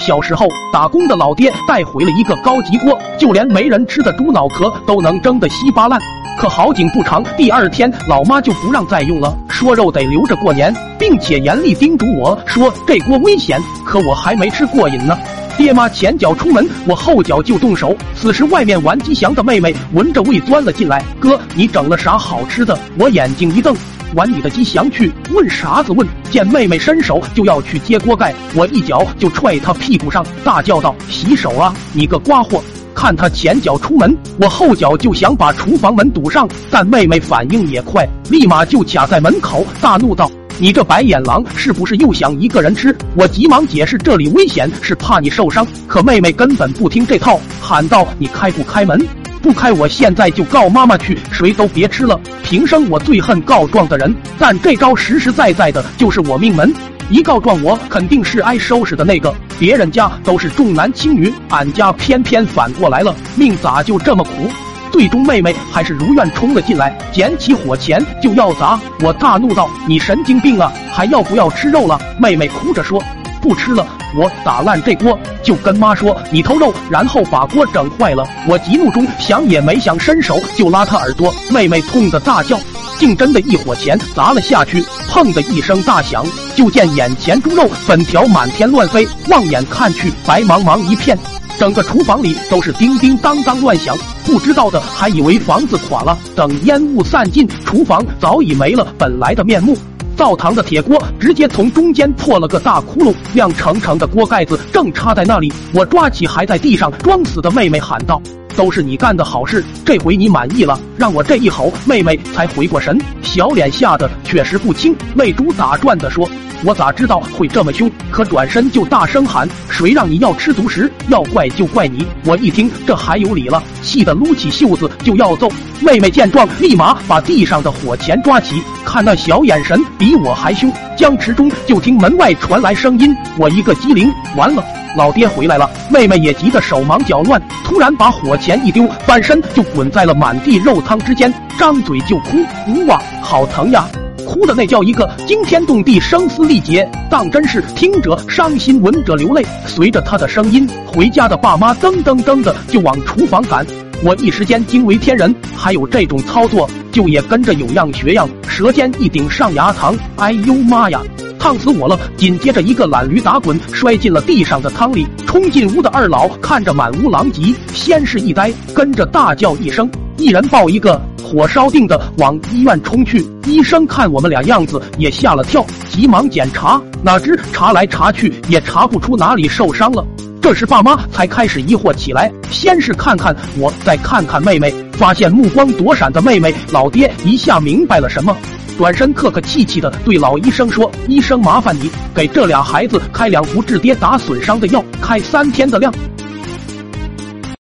小时候打工的老爹带回了一个高级锅，就连没人吃的猪脑壳都能蒸得稀巴烂。可好景不长，第二天老妈就不让再用了，说肉得留着过年，并且严厉叮嘱我说这锅危险。可我还没吃过瘾呢。 爹妈前脚出门，我后脚就动手。此时外面玩吉祥的妹妹闻着味钻了进来，哥，你整了啥好吃的？我眼睛一瞪，玩你的吉祥去！问啥子问？见妹妹伸手就要去接锅盖，我一脚就踹她屁股上，大叫道：“洗手啊，你个瓜货！”看她前脚出门，我后脚就想把厨房门堵上，但妹妹反应也快，立马就卡在门口，大怒道。 你这白眼狼是不是又想一个人吃？我急忙解释这里危险是怕你受伤，可妹妹根本不听这套，喊道：“你开不开门？不开，我现在就告妈妈去，谁都别吃了！”平生我最恨告状的人，但这招实实在在的就是我命门。一告状，我肯定是挨收拾的那个。别人家都是重男轻女，俺家偏偏反过来了，命咋就这么苦？ 最终，妹妹还是如愿冲了进来，捡起火钳就要砸。我大怒道：“你神经病啊！还要不要吃肉了？”妹妹哭着说：“不吃了。”我打烂这锅，就跟妈说：“你偷肉！”然后把锅整坏了。我急怒中想也没想，伸手就拉她耳朵，妹妹痛得大叫，竟真的一火钳砸了下去，砰的一声大响，就见眼前猪肉粉条满天乱飞，望眼看去，白茫茫一片。 整个厨房里都是叮叮当当乱响，不知道的还以为房子垮了。等烟雾散尽，厨房早已没了本来的面目。灶堂的铁锅直接从中间破了个大窟窿，亮澄澄的锅盖子正插在那里。我抓起还在地上装死的妹妹，喊道：“都是你干的好事，这回你满意了！”让我这一吼，妹妹才回过神，小脸吓得确实不轻，泪珠打转的说。 我咋知道会这么凶？可转身就大声喊：“谁让你要吃独食？要怪就怪你！”我一听这还有理了，气得撸起袖子就要揍。妹妹见状，立马把地上的火钳抓起，看那小眼神比我还凶。僵持中，就听门外传来声音，我一个机灵，完了，老爹回来了！妹妹也急得手忙脚乱，突然把火钳一丢，翻身就滚在了满地肉汤之间，张嘴就哭，呜哇，好疼呀！ 哭的那叫一个惊天动地，声嘶力竭，当真是听者伤心，闻者流泪。随着他的声音，回家的爸妈噔噔噔的就往厨房赶。我一时间惊为天人，还有这种操作，就也跟着有样学样，舌尖一顶上牙膛，哎呦妈呀，烫死我了！紧接着一个懒驴打滚，摔进了地上的汤里。冲进屋的二老看着满屋狼藉，先是一呆，跟着大叫一声，一人抱一个。 火烧定的往医院冲去，医生看我们俩样子也吓了跳，急忙检查，哪知查来查去也查不出哪里受伤了。这时爸妈才开始疑惑起来，先是看看我，再看看妹妹，发现目光躲闪的妹妹，老爹一下明白了什么，转身客客气气的对老医生说：“医生，麻烦你给这俩孩子开2副治跌打损伤的药，开3天的量。”